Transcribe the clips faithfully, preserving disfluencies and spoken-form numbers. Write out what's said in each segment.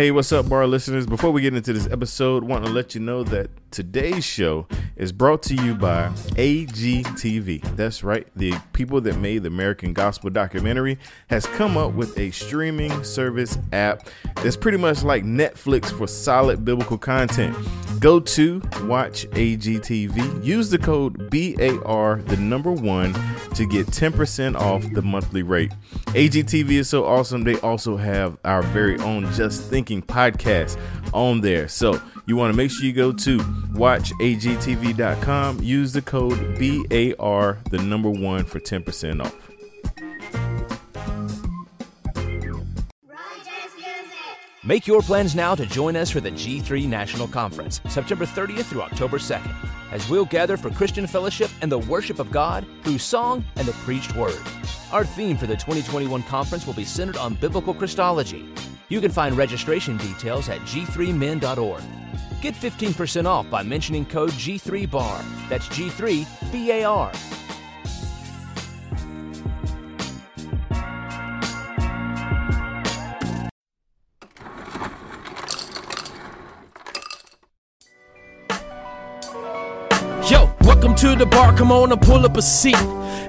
Hey, what's up, bar listeners? Before we get into this episode, want to let you know that today's show is brought to you by A G T V. That's right. The people that made the American Gospel documentary has come up with a streaming service app that's pretty much like Netflix for solid biblical content. Go to Watch A G T V. Use the code B A R, the number one, to get ten percent off the monthly rate. A G T V is so awesome. They also have our very own Just Thinking podcast on there. So you want to make sure you go to watch A G T V dot com. Use the code B A R, the number one, for ten percent off. Make your plans now to join us for the G three National Conference, September thirtieth through October second, as we'll gather for Christian fellowship and the worship of God through song and the preached word. Our theme for the twenty twenty-one conference will be centered on biblical Christology. You can find registration details at G three men dot org. Get fifteen percent off by mentioning code G three B A R. That's G three B A R. To the bar, come on and pull up a seat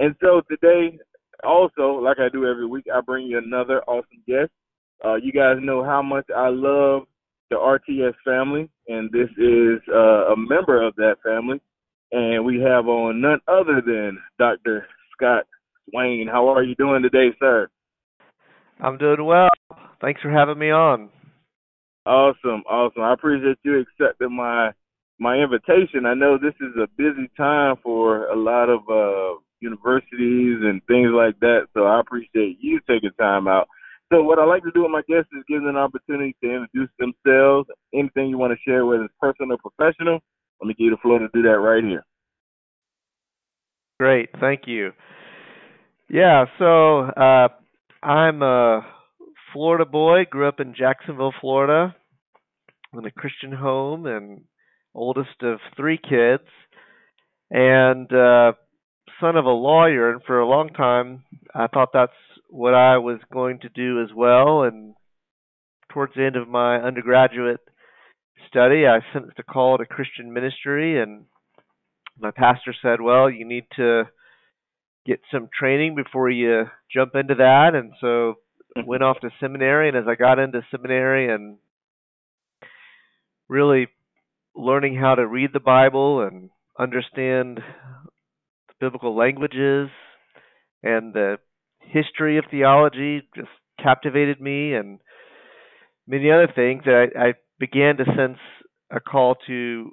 And so today, also, like I do every week, I bring you another awesome guest. Uh, you guys know how much I love the R T S family, and this is uh, a member of that family. And we have on none other than Doctor Scott Swain. How are you doing today, sir? I'm doing well. Thanks for having me on. Awesome, awesome. I appreciate you accepting my my invitation. I know this is a busy time for a lot of uh, universities and things like that, so I appreciate you taking time out. So what I like to do with my guests is give them an opportunity to introduce themselves, anything you want to share, whether it's personal or professional. Let me give you the floor to do that right here. Great, thank you. Yeah, so uh, I'm a Florida boy, grew up in Jacksonville, Florida, in a Christian home, and oldest of three kids, and uh, son of a lawyer. And for a long time, I thought that's what I was going to do as well. And towards the end of my undergraduate study, I sensed a call to Christian ministry, and my pastor said, well, you need to get some training before you jump into that. And so I went off to seminary, and as I got into seminary and really learning how to read the Bible and understand the biblical languages and the history of theology just captivated me, and many other things that I, I began to sense a call to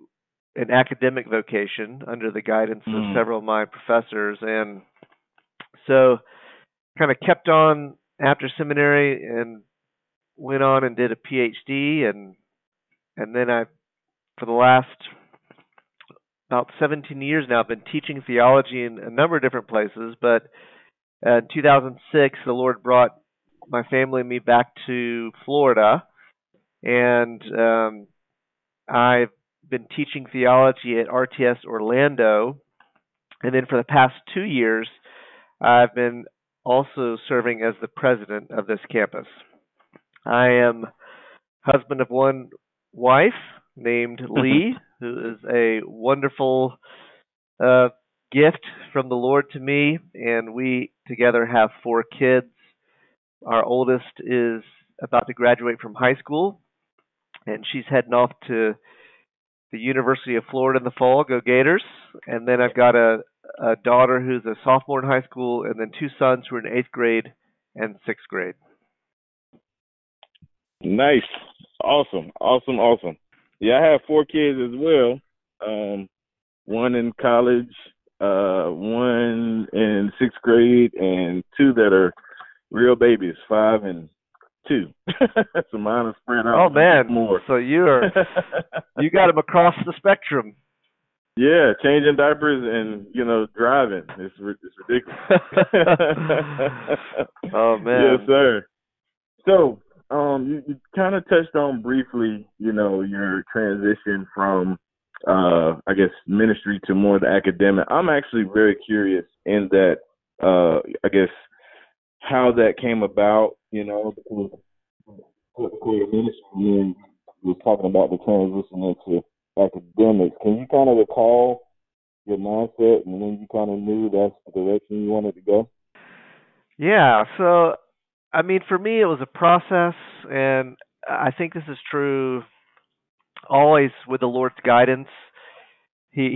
an academic vocation under the guidance mm. of several of my professors. And so kind of kept on after seminary and went on and did a P H D. And and then I, for the last about seventeen years now. I've been teaching theology in a number of different places, but in two thousand six, the Lord brought my family and me back to Florida, and um, I've been teaching theology at R T S Orlando, and then for the past two years, I've been also serving as the president of this campus. I am husband of one wife named Lee, who is a wonderful uh, gift from the Lord to me, and we together have four kids. Our oldest is about to graduate from high school, and she's heading off to the University of Florida in the fall. Go Gators! And then I've got a, a daughter who's a sophomore in high school, and then two sons who are in eighth grade and sixth grade. Nice. Awesome. Awesome. Awesome. Yeah, I have four kids as well. Um, one in college, uh, one in sixth grade, and two that are real babies, five and two. So mine is spread out. Oh man! More. So you are you got them across the spectrum. Yeah, changing diapers and you know driving. It's it's ridiculous. Oh man! Yes, sir. So. Um, you, you kind of touched on briefly, you know, your transition from, uh, I guess, ministry to more the academic. I'm actually very curious in that, uh, I guess, how that came about, you know, because the ministry was talking about the transition into academics. Can you kind of recall your mindset and when you kind of knew that's the direction you wanted to go? Yeah, so... I mean, for me, it was a process, and I think this is true always with the Lord's guidance. He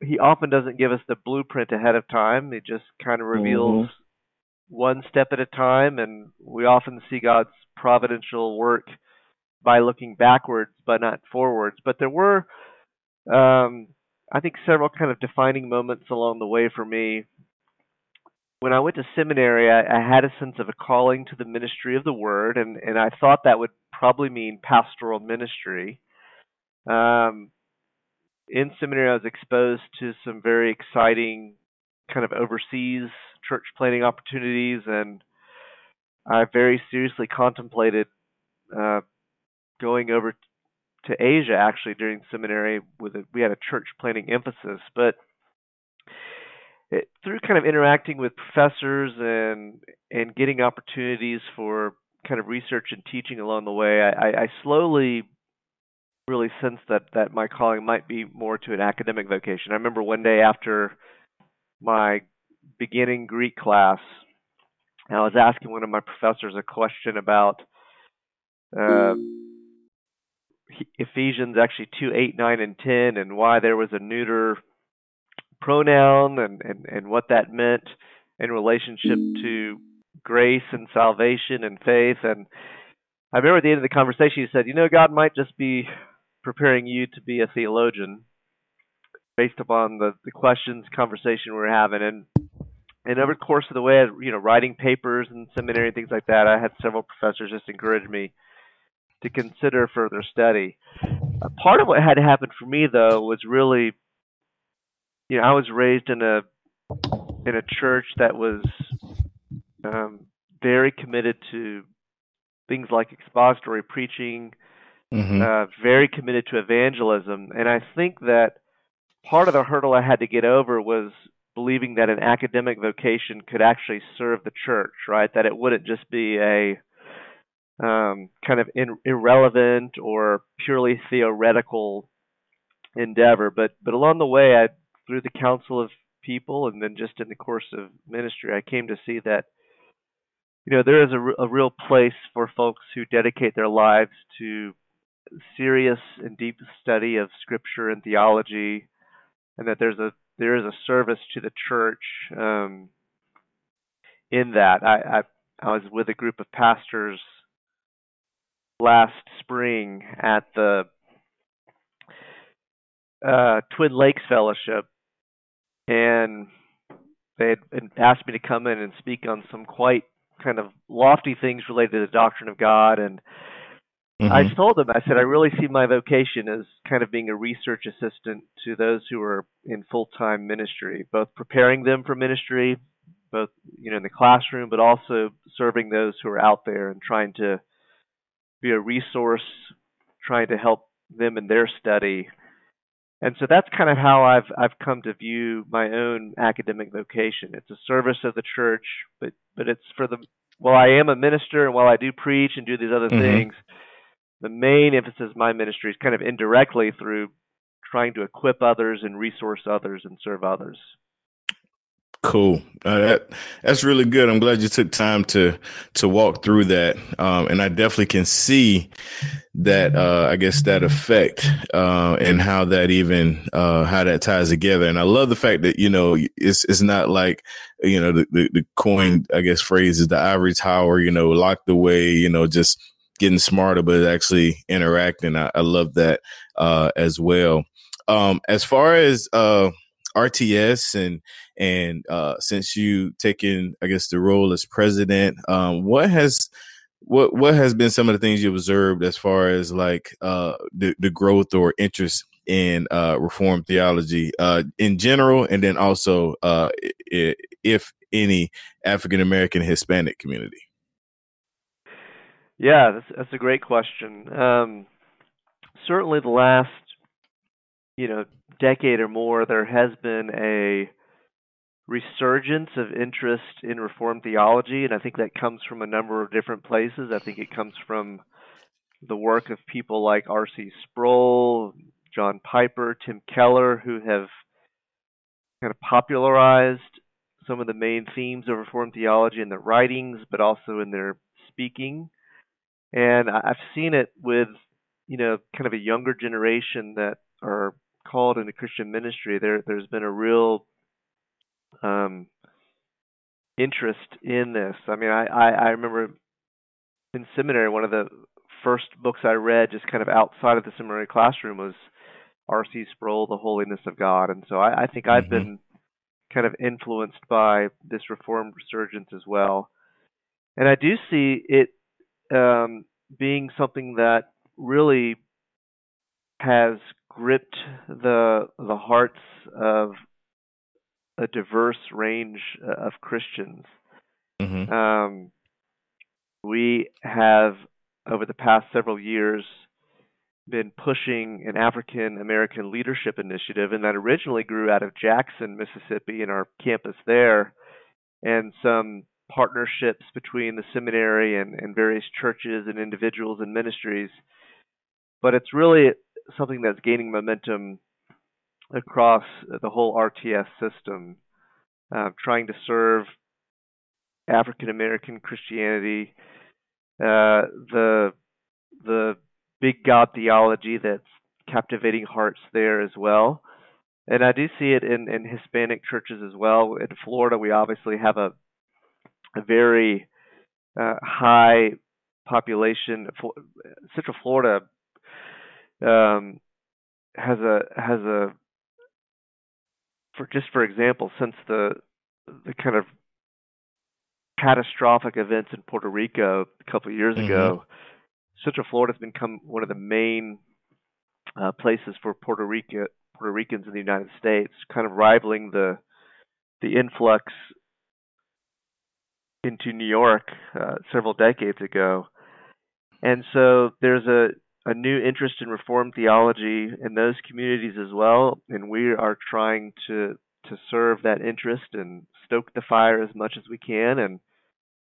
he he often doesn't give us the blueprint ahead of time. He just kind of reveals mm-hmm. one step at a time, and we often see God's providential work by looking backwards, but not forwards. But there were, um, I think, several kind of defining moments along the way for me. When I went to seminary, I, I had a sense of a calling to the ministry of the Word, and, and I thought that would probably mean pastoral ministry. Um, in seminary, I was exposed to some very exciting kind of overseas church planting opportunities, and I very seriously contemplated uh, going over to Asia, actually, during seminary. With a, we had a church planting emphasis, but... It, through kind of interacting with professors and and getting opportunities for kind of research and teaching along the way, I, I slowly really sensed that, that my calling might be more to an academic vocation. I remember one day after my beginning Greek class, I was asking one of my professors a question about uh, Ephesians actually two, eight, nine, and ten, and why there was a neuter pronoun and, and, and what that meant in relationship to grace and salvation and faith. And I remember at the end of the conversation, he said, you know, God might just be preparing you to be a theologian based upon the, the questions, conversation we were having. And and over the course of the way, you know, writing papers and seminary and things like that, I had several professors just encourage me to consider further study. Uh, part of what had happened for me, though, was really You know, I was raised in a in a church that was um, very committed to things like expository preaching, mm-hmm. uh, very committed to evangelism, and I think that part of the hurdle I had to get over was believing that an academic vocation could actually serve the church, right? That it wouldn't just be a um, kind of in, irrelevant or purely theoretical endeavor, but but along the way, I through the counsel of people, and then just in the course of ministry, I came to see that, you know, there is a, a real place for folks who dedicate their lives to serious and deep study of Scripture and theology, and that there's a there is a service to the church um, in that. I, I I was with a group of pastors last spring at the uh, Twin Lakes Fellowship. And they had asked me to come in and speak on some quite kind of lofty things related to the doctrine of God. And Mm-hmm. I told him, I said, I really see my vocation as kind of being a research assistant to those who are in full-time ministry, both preparing them for ministry, both you know in the classroom, but also serving those who are out there and trying to be a resource, trying to help them in their study. And so that's kind of how I've I've come to view my own academic vocation. It's a service of the church, but but it's for the while I am a minister and while I do preach and do these other mm-hmm. things, the main emphasis of my ministry is kind of indirectly through trying to equip others and resource others and serve others. Cool. Uh, that, that's really good. I'm glad you took time to to walk through that. Um, and I definitely can see that, uh, I guess, that effect uh, and how that even uh, how that ties together. And I love the fact that, you know, it's it's not like, you know, the, the, the coin, I guess, phrase is the ivory tower, you know, locked away, you know, just getting smarter, but actually interacting. I, I love that uh, as well. Um, as far as uh, R T S and and uh, since you taken, I guess, the role as president, um, what has what what has been some of the things you observed as far as like uh, the the growth or interest in uh, Reformed theology uh, in general, and then also uh, if any African American Hispanic community? Yeah, that's, that's a great question. Um, certainly, the last you know decade or more, there has been a resurgence of interest in Reformed theology, and I think that comes from a number of different places. I think it comes from the work of people like R C Sproul, John Piper, Tim Keller, who have kind of popularized some of the main themes of Reformed theology in their writings, but also in their speaking. And I've seen it with, you know, kind of a younger generation that are called into Christian ministry. There, there's been a real Um, interest in this. I mean, I, I, I remember in seminary, one of the first books I read just kind of outside of the seminary classroom was R C Sproul, The Holiness of God. And so I, I think I've mm-hmm. been kind of influenced by this Reformed resurgence as well. And I do see it um, being something that really has gripped the the hearts of a diverse range of Christians. Mm-hmm. Um, we have, over the past several years, been pushing an African American leadership initiative, and that originally grew out of Jackson, Mississippi, and our campus there, and some partnerships between the seminary and, and various churches and individuals and ministries. But it's really something that's gaining momentum across the whole R T S system, uh, trying to serve African-American Christianity, uh, the the big God theology that's captivating hearts there as well. And I do see it in, in Hispanic churches as well. In Florida, we obviously have a, a very uh, high population. Central Florida um, has a has a For just for example, since the the kind of catastrophic events in Puerto Rico a couple of years mm-hmm. ago, Central Florida has become one of the main uh, places for Puerto Rico Puerto Ricans in the United States, kind of rivaling the the influx into New York uh, several decades ago. And so there's a a new interest in Reformed theology in those communities as well, and we are trying to to serve that interest and stoke the fire as much as we can, and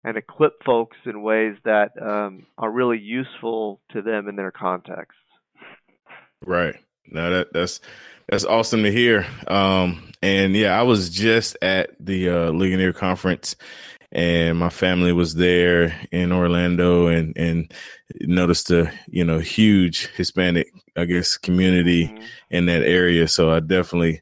and equip folks in ways that um, are really useful to them in their context. Right. No, that that's that's awesome to hear. Um, and yeah, I was just at the uh, Ligonier Conference. And my family was there in Orlando, and, and noticed a you know huge Hispanic, I guess, community mm-hmm. in that area. So I definitely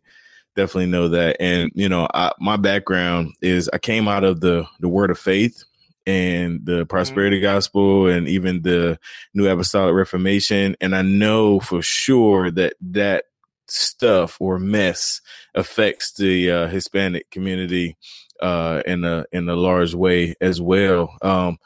definitely know that. And you know, I, my background is I came out of the the Word of Faith and the Prosperity mm-hmm. Gospel, and even the New Apostolic Reformation. And I know for sure that that stuff or mess affects the uh, Hispanic community Uh, in a in a large way as well. Um,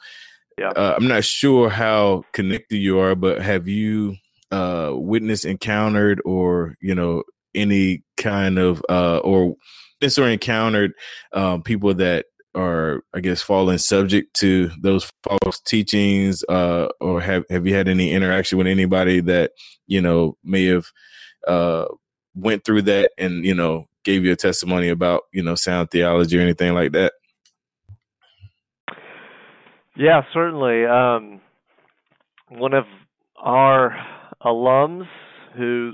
Yeah. Uh, I'm not sure how connected you are, but have you uh, witnessed, encountered, or, you know, any kind of uh, or this or encountered um, people that are, I guess, fallen subject to those false teachings, uh, or have, have you had any interaction with anybody that, you know, may have uh, went through that and, you know, gave you a testimony about, you know, sound theology or anything like that? Yeah, certainly. Um, one of our alums who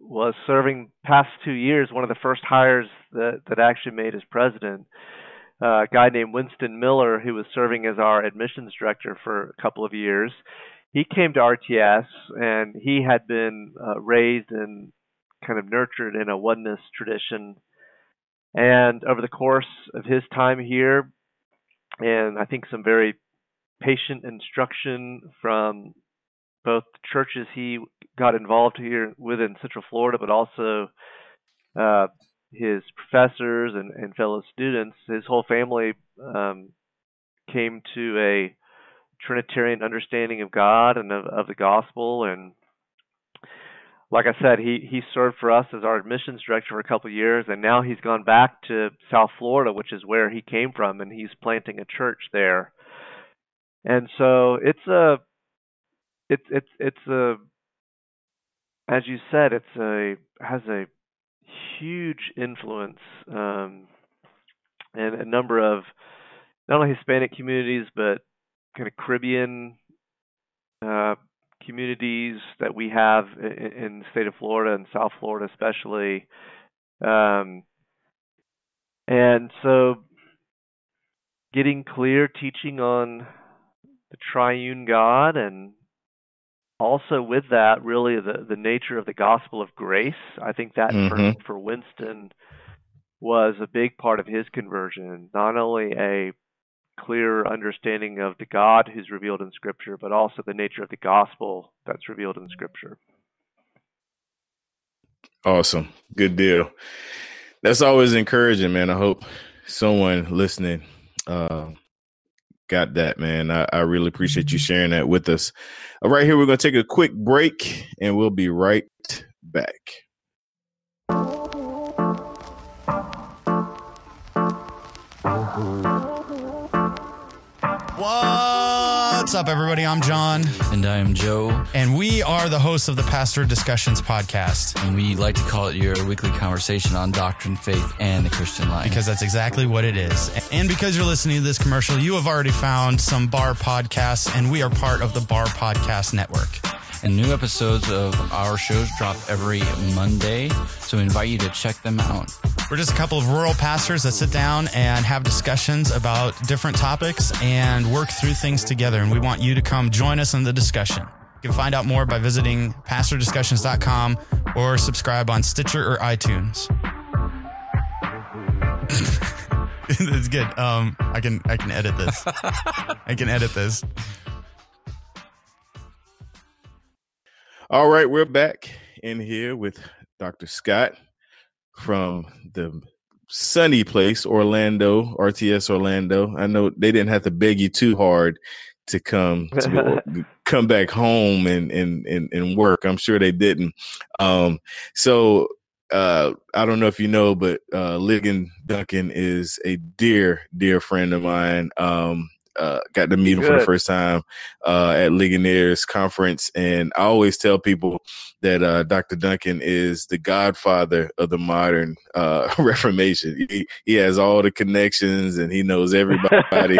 was serving past two years, one of the first hires that, that actually made as president, Uh, a guy named Winston Miller, who was serving as our admissions director for a couple of years, he came to R T S, and he had been uh, raised and kind of nurtured in a oneness tradition. And over the course of his time here, and I think some very patient instruction from both churches he got involved here with in Central Florida, but also uh his professors and, and fellow students, his whole family um, came to a Trinitarian understanding of God and of, of the gospel. And like I said, he, he served for us as our admissions director for a couple of years, and now he's gone back to South Florida, which is where he came from, and he's planting a church there. And so it's a, it's it's it's a, as you said, it's a has a huge influence um, and a number of not only Hispanic communities, but kind of Caribbean uh, communities that we have in, in the state of Florida and South Florida especially. Um, and so getting clear teaching on the triune God, and also with that, really, the, the nature of the gospel of grace. I think that mm-hmm. for, for Winston was a big part of his conversion, not only a clear understanding of the God who's revealed in Scripture, but also the nature of the gospel that's revealed in Scripture. Awesome. Good deal. That's always encouraging, man. I hope someone listening uh, got that, man. I, I really appreciate you sharing that with us. All right, here we're going to take a quick break, and we'll be right back. What's up, everybody? I'm John. And I am Joe. And we are the hosts of the Pastor Discussions podcast. And we like to call it your weekly conversation on doctrine, faith, and the Christian life. Because that's exactly what it is. And because you're listening to this commercial, you have already found some Bar podcasts, and we are part of the Bar Podcast Network. And new episodes of our shows drop every Monday, so we invite you to check them out. We're just a couple of rural pastors that sit down and have discussions about different topics and work through things together, and we want you to come join us in the discussion. You can find out more by visiting pastor discussions dot com or subscribe on Stitcher or iTunes. It's good. Um, I can I can edit this. I can edit this. All right, we're back in here with Doctor Scott from the sunny place, Orlando, R T S Orlando. I know they didn't have to beg you too hard to come to come back home and, and, and, and work. I'm sure they didn't. Um, so uh, I don't know if you know, but uh, Ligon Duncan is a dear, dear friend of mine. Um Uh, got to meet him Good. for the first time uh, at Ligonier Conference. And I always tell people that uh, Doctor Duncan is the godfather of the modern uh, Reformation. He, he has all the connections and he knows everybody.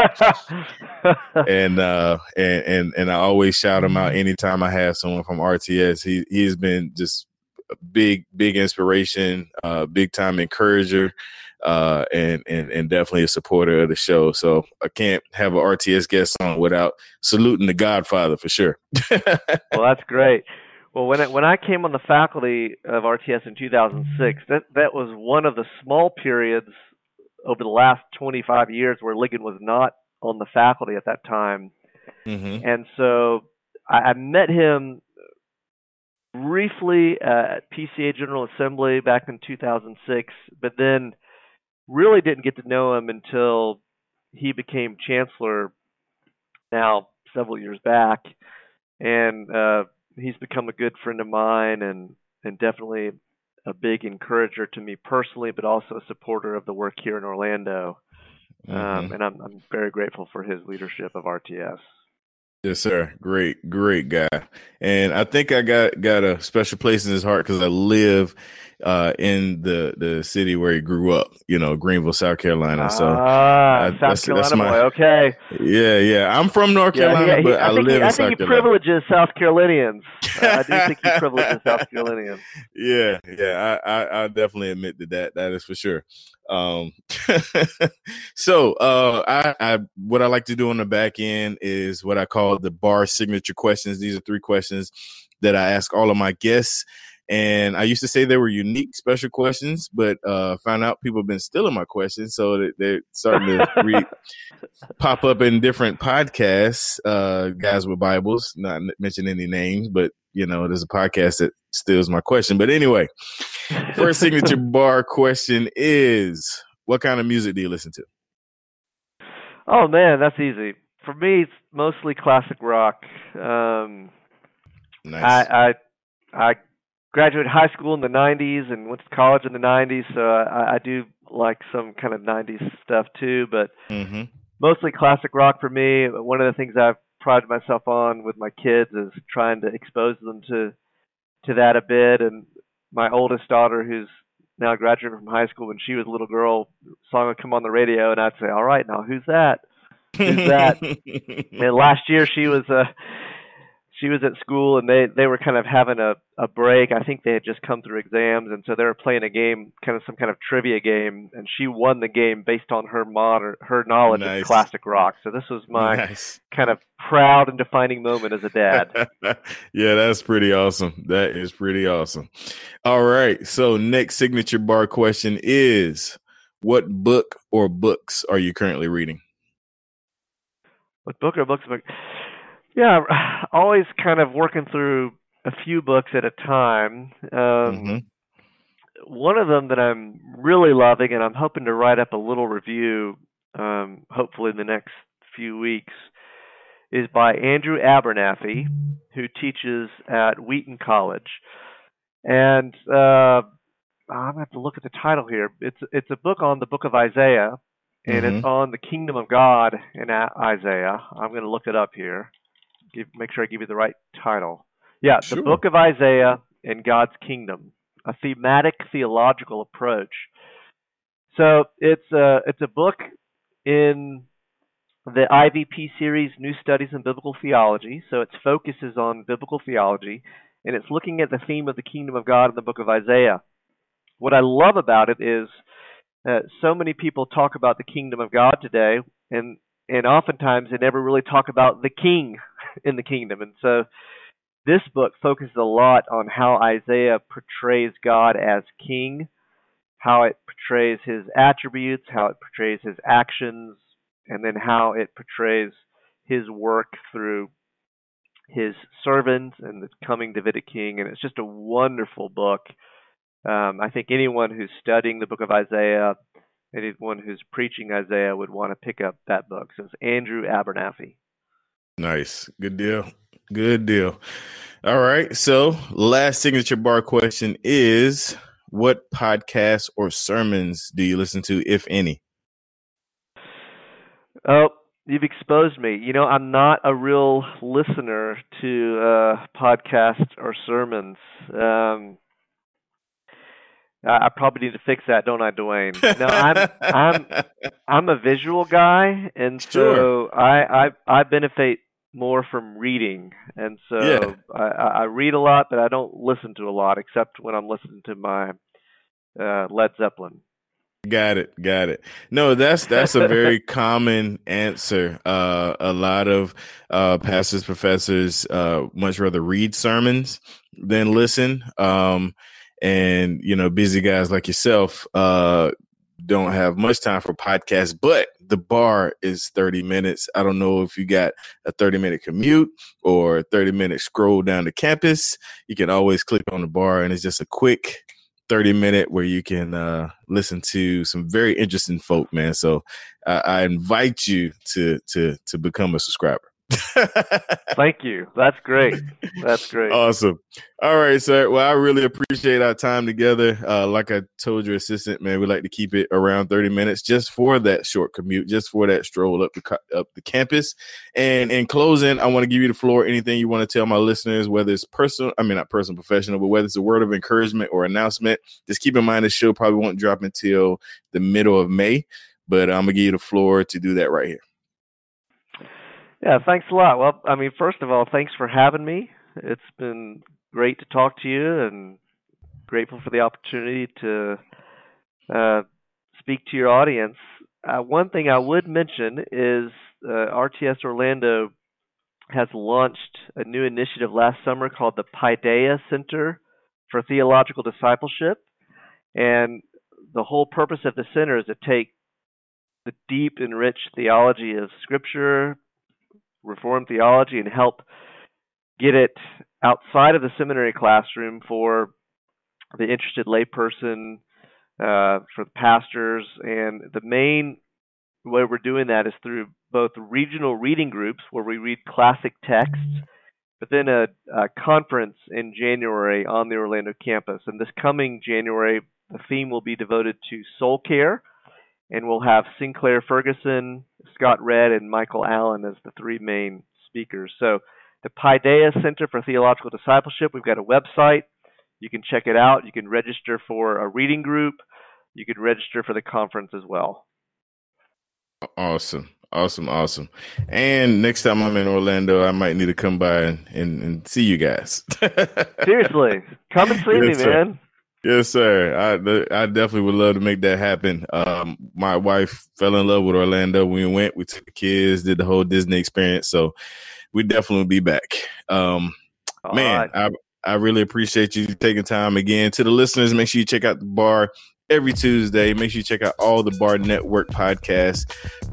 and, uh, and and and I always shout him out anytime I have someone from R T S. He, he's been just a big, big inspiration, uh, big time encourager. Uh, and, and, and definitely a supporter of the show. So I can't have an R T S guest on without saluting the Godfather for sure. Well, that's great. Well, when I, when I came on the faculty of R T S in two thousand six, that, that was one of the small periods over the last twenty-five years where Ligon was not on the faculty at that time. Mm-hmm. And so I, I met him briefly at P C A General Assembly back in two thousand six, but then really didn't get to know him until he became chancellor now several years back, and uh, he's become a good friend of mine and and definitely a big encourager to me personally, but also a supporter of the work here in Orlando. Mm-hmm. Um, and I'm, I'm very grateful for his leadership of R T S. Yes, sir. Great, great guy. And I think I got, got a special place in his heart because I live uh, in the, the city where he grew up, you know, Greenville, South Carolina. So ah, I, South that's, Carolina that's my, boy. Okay. Yeah, yeah. I'm from North Carolina, yeah, yeah. He, but I, I live he, in I South Carolina. I think he privileges South Carolinians. uh, I do think he privileges South Carolinians. Yeah, yeah. I, I, I definitely admit to that. That is for sure. Um, so, uh, I, I, what I like to do on the back end is what I call the bar signature questions. These are three questions that I ask all of my guests. And I used to say they were unique, special questions, but, uh, found out people have been stealing my questions. So they, they're starting to re- pop up in different podcasts, uh, guys with Bibles, not mentioning any names, but you know, there's a podcast that steals my question. But anyway, first signature bar question is, what kind of music do you listen to? Oh, man, that's easy. For me, it's mostly classic rock. Um, nice. I, I I graduated high school in the nineties and went to college in the nineties, so I, I do like some kind of nineties stuff too, but mm-hmm. mostly classic rock for me. One of the things I've pride myself on with my kids is trying to expose them to to that a bit. And my oldest daughter, who's now graduated from high school, when she was a little girl, song would come on the radio, and I'd say, "All right, now who's that? Who's that?" And last year she was uh, she was at school, and they they were kind of having a a break. I think they had just come through exams, and so they were playing a game, kind of some kind of trivia game, and she won the game based on her modern, her knowledge nice. of classic rock. So this was my nice. kind of proud and defining moment as a dad. Yeah, that's pretty awesome. That is pretty awesome. All right. So next signature bar question is, what book or books are you currently reading? What book or books? Yeah, always kind of working through a few books at a time. Um, mm-hmm. One of them that I'm really loving, and I'm hoping to write up a little review, um, hopefully in the next few weeks, is by Andrew Abernathy, who teaches at Wheaton College. And uh, I'm going to have to look at the title here. It's, it's a book on the Book of Isaiah, and mm-hmm. it's on the Kingdom of God in Isaiah. I'm going to look it up here. Give, make sure I give you the right title. Yeah, sure. The Book of Isaiah and God's Kingdom, A Thematic Theological Approach. So it's a, it's a book in the I V P series, New Studies in Biblical Theology. So its focus is on biblical theology, and it's looking at the theme of the Kingdom of God in the Book of Isaiah. What I love about it is uh, so many people talk about the Kingdom of God today, and and oftentimes they never really talk about the king in the kingdom. And so this book focuses a lot on how Isaiah portrays God as king, how it portrays his attributes, how it portrays his actions, and then how it portrays his work through his servants and the coming Davidic king. And it's just a wonderful book. Um, I think anyone who's studying the book of Isaiah, anyone who's preaching Isaiah, would want to pick up that book. So it's Andrew Abernathy. Nice. Good deal. Good deal. All right. So last signature bar question is, what podcasts or sermons do you listen to, if any? Oh, you've exposed me. You know, I'm not a real listener to uh, podcasts or sermons. Um I probably need to fix that, don't I, Dwayne? No, I'm I'm I'm a visual guy, and sure. so I, I I benefit more from reading, and so yeah. I, I read a lot, but I don't listen to a lot, except when I'm listening to my uh, Led Zeppelin. Got it, got it. No, that's that's a very common answer. Uh, a lot of uh, pastors, professors, uh, much rather read sermons than listen. Um, And, you know, busy guys like yourself uh, don't have much time for podcasts, but the bar is thirty minutes. I don't know if you got a thirty minute commute or a thirty minute scroll down to campus. You can always click on the bar, and it's just a quick thirty minute where you can uh, listen to some very interesting folk, man. So uh, I invite you to to to become a subscriber. Thank you. That's great. That's great. Awesome. All right, sir. Well, I really appreciate our time together. Uh, like I told your assistant, man, we like to keep it around thirty minutes just for that short commute, just for that stroll up the, up the campus. And in closing, I want to give you the floor. Anything you want to tell my listeners, whether it's personal, I mean, not personal, professional, but whether it's a word of encouragement or announcement, just keep in mind this show probably won't drop until the middle of May, but I'm going to give you the floor to do that right here. Yeah, thanks a lot. Well, I mean, first of all, thanks for having me. It's been great to talk to you and grateful for the opportunity to uh, speak to your audience. Uh, one thing I would mention is uh, R T S Orlando has launched a new initiative last summer called the Paideia Center for Theological Discipleship. And the whole purpose of the center is to take the deep and rich theology of Scripture, Reformed theology, and help get it outside of the seminary classroom for the interested layperson, uh, for the pastors. And the main way we're doing that is through both regional reading groups where we read classic texts, but then a, a conference in January on the Orlando campus. And this coming January, the theme will be devoted to soul care. And we'll have Sinclair Ferguson, Scott Redd, and Michael Allen as the three main speakers. So the Paideia Center for Theological Discipleship, we've got a website. You can check it out. You can register for a reading group. You can register for the conference as well. Awesome. Awesome. Awesome. And next time I'm in Orlando, I might need to come by and, and, and see you guys. Seriously. Come and see yes, me, man. Sir. Yes, sir. I I definitely would love to make that happen. Um, my wife fell in love with Orlando. We went, we took the kids, did the whole Disney experience. So we definitely will be back. Um, man, right. I, I really appreciate you taking time again. To the listeners, make sure you check out the bar every Tuesday. Make sure you check out all the Bar Network podcasts.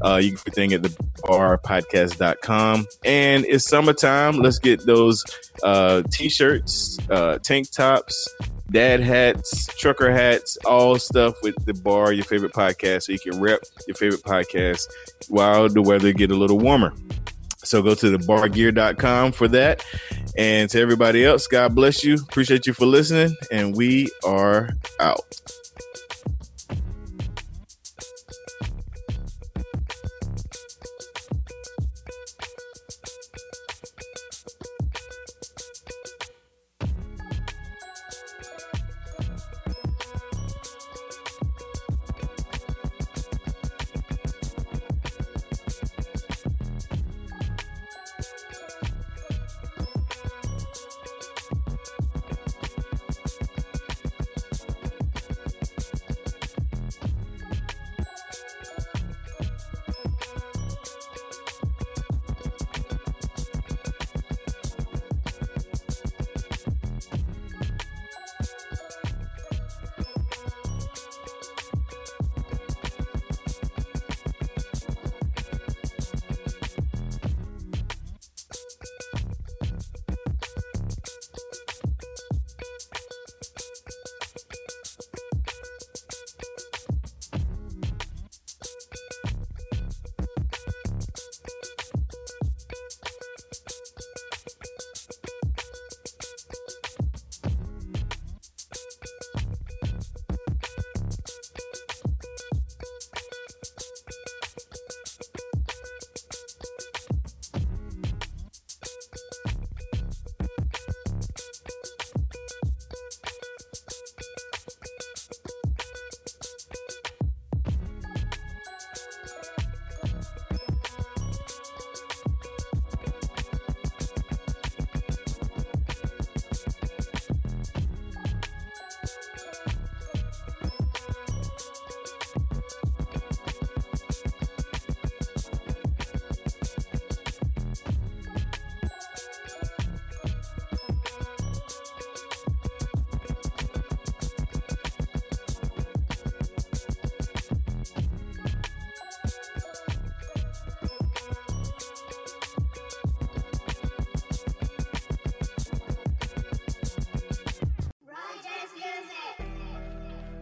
Uh, you can find everything at the bar podcast dot com. And it's summertime. Let's get those uh, T-shirts, uh, tank tops, dad hats, trucker hats, all stuff with the bar, your favorite podcast, so you can rep your favorite podcast while the weather get a little warmer. So go to the bar gear dot com for that. And to everybody else, God bless you. Appreciate you for listening. And we are out.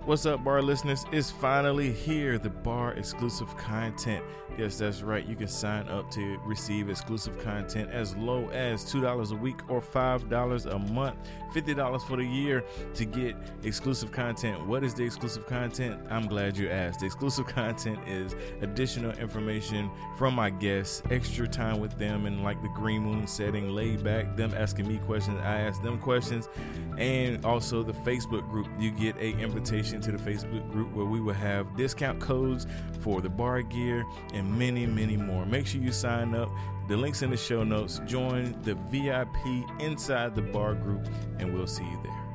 What's up, bar listeners? It's finally here, the bar exclusive content. Yes, that's right. You can sign up to receive exclusive content as low as two dollars a week or five dollars a month, fifty dollars for the year to get exclusive content. What is the exclusive content? I'm glad you asked. The exclusive content is additional information from my guests, extra time with them in like the Green Moon setting, laid back, them asking me questions, I ask them questions, and also the Facebook group. You get an invitation to the Facebook group where we will have discount codes for the bar gear and many, many more. Make sure you sign up. The link's in the show notes. Join the V I P inside the bar group, and we'll see you there.